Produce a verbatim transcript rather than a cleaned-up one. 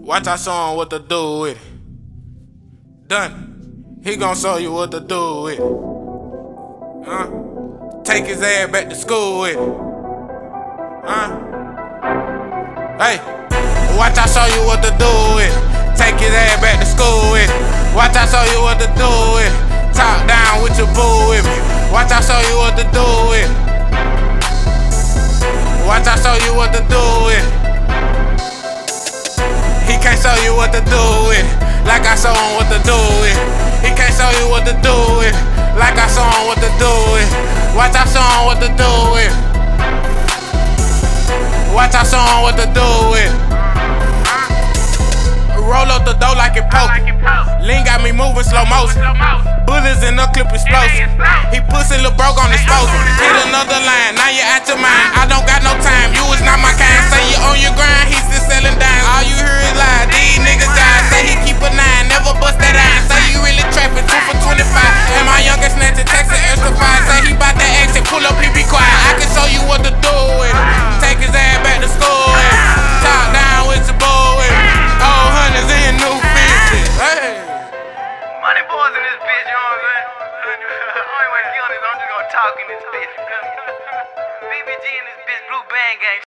Watch I show him what to do with it. Done. He gon' show you what to do with it. Huh? Take his ass back to school with it. Huh? Hey. Watch I show you what to do with it. Take his ass back to school with it. Watch I show you what to do with it. Talk down with your boo with me. Watch I show you what to do with it. Watch I show you what to do with it. He can't show you what to do with it, like I show him what to do with it. He can't show you what to do with it, like I show him what to do with it. Watch I show him what to do with it. Watch I show him what to do with it. Roll up the dough like it poke. Lean got me moving slow motion. Bullets in the clip explosive. He pussy lil' broke on his disposal. Hit another line, now you out your mind. I don't got no time, you is not my kind. Say you on your grind, he's still selling dimes. All you hear is lies, these niggas die. Say he keep a nine, never bust that eye. Say you really trapping, two for twenty-five. And my youngest snatchin' Texas extra five. Say he bout that action, pull up, he be quiet. I can show you what to do with it. Take his ass back to school with it. Talk down with your boy with it. Old hunters in new fences. Hey. Money boys in this bitch, you know what I'm saying? I'm just gonna talk in this bitch. B B G in this bitch, Blue Band Gang.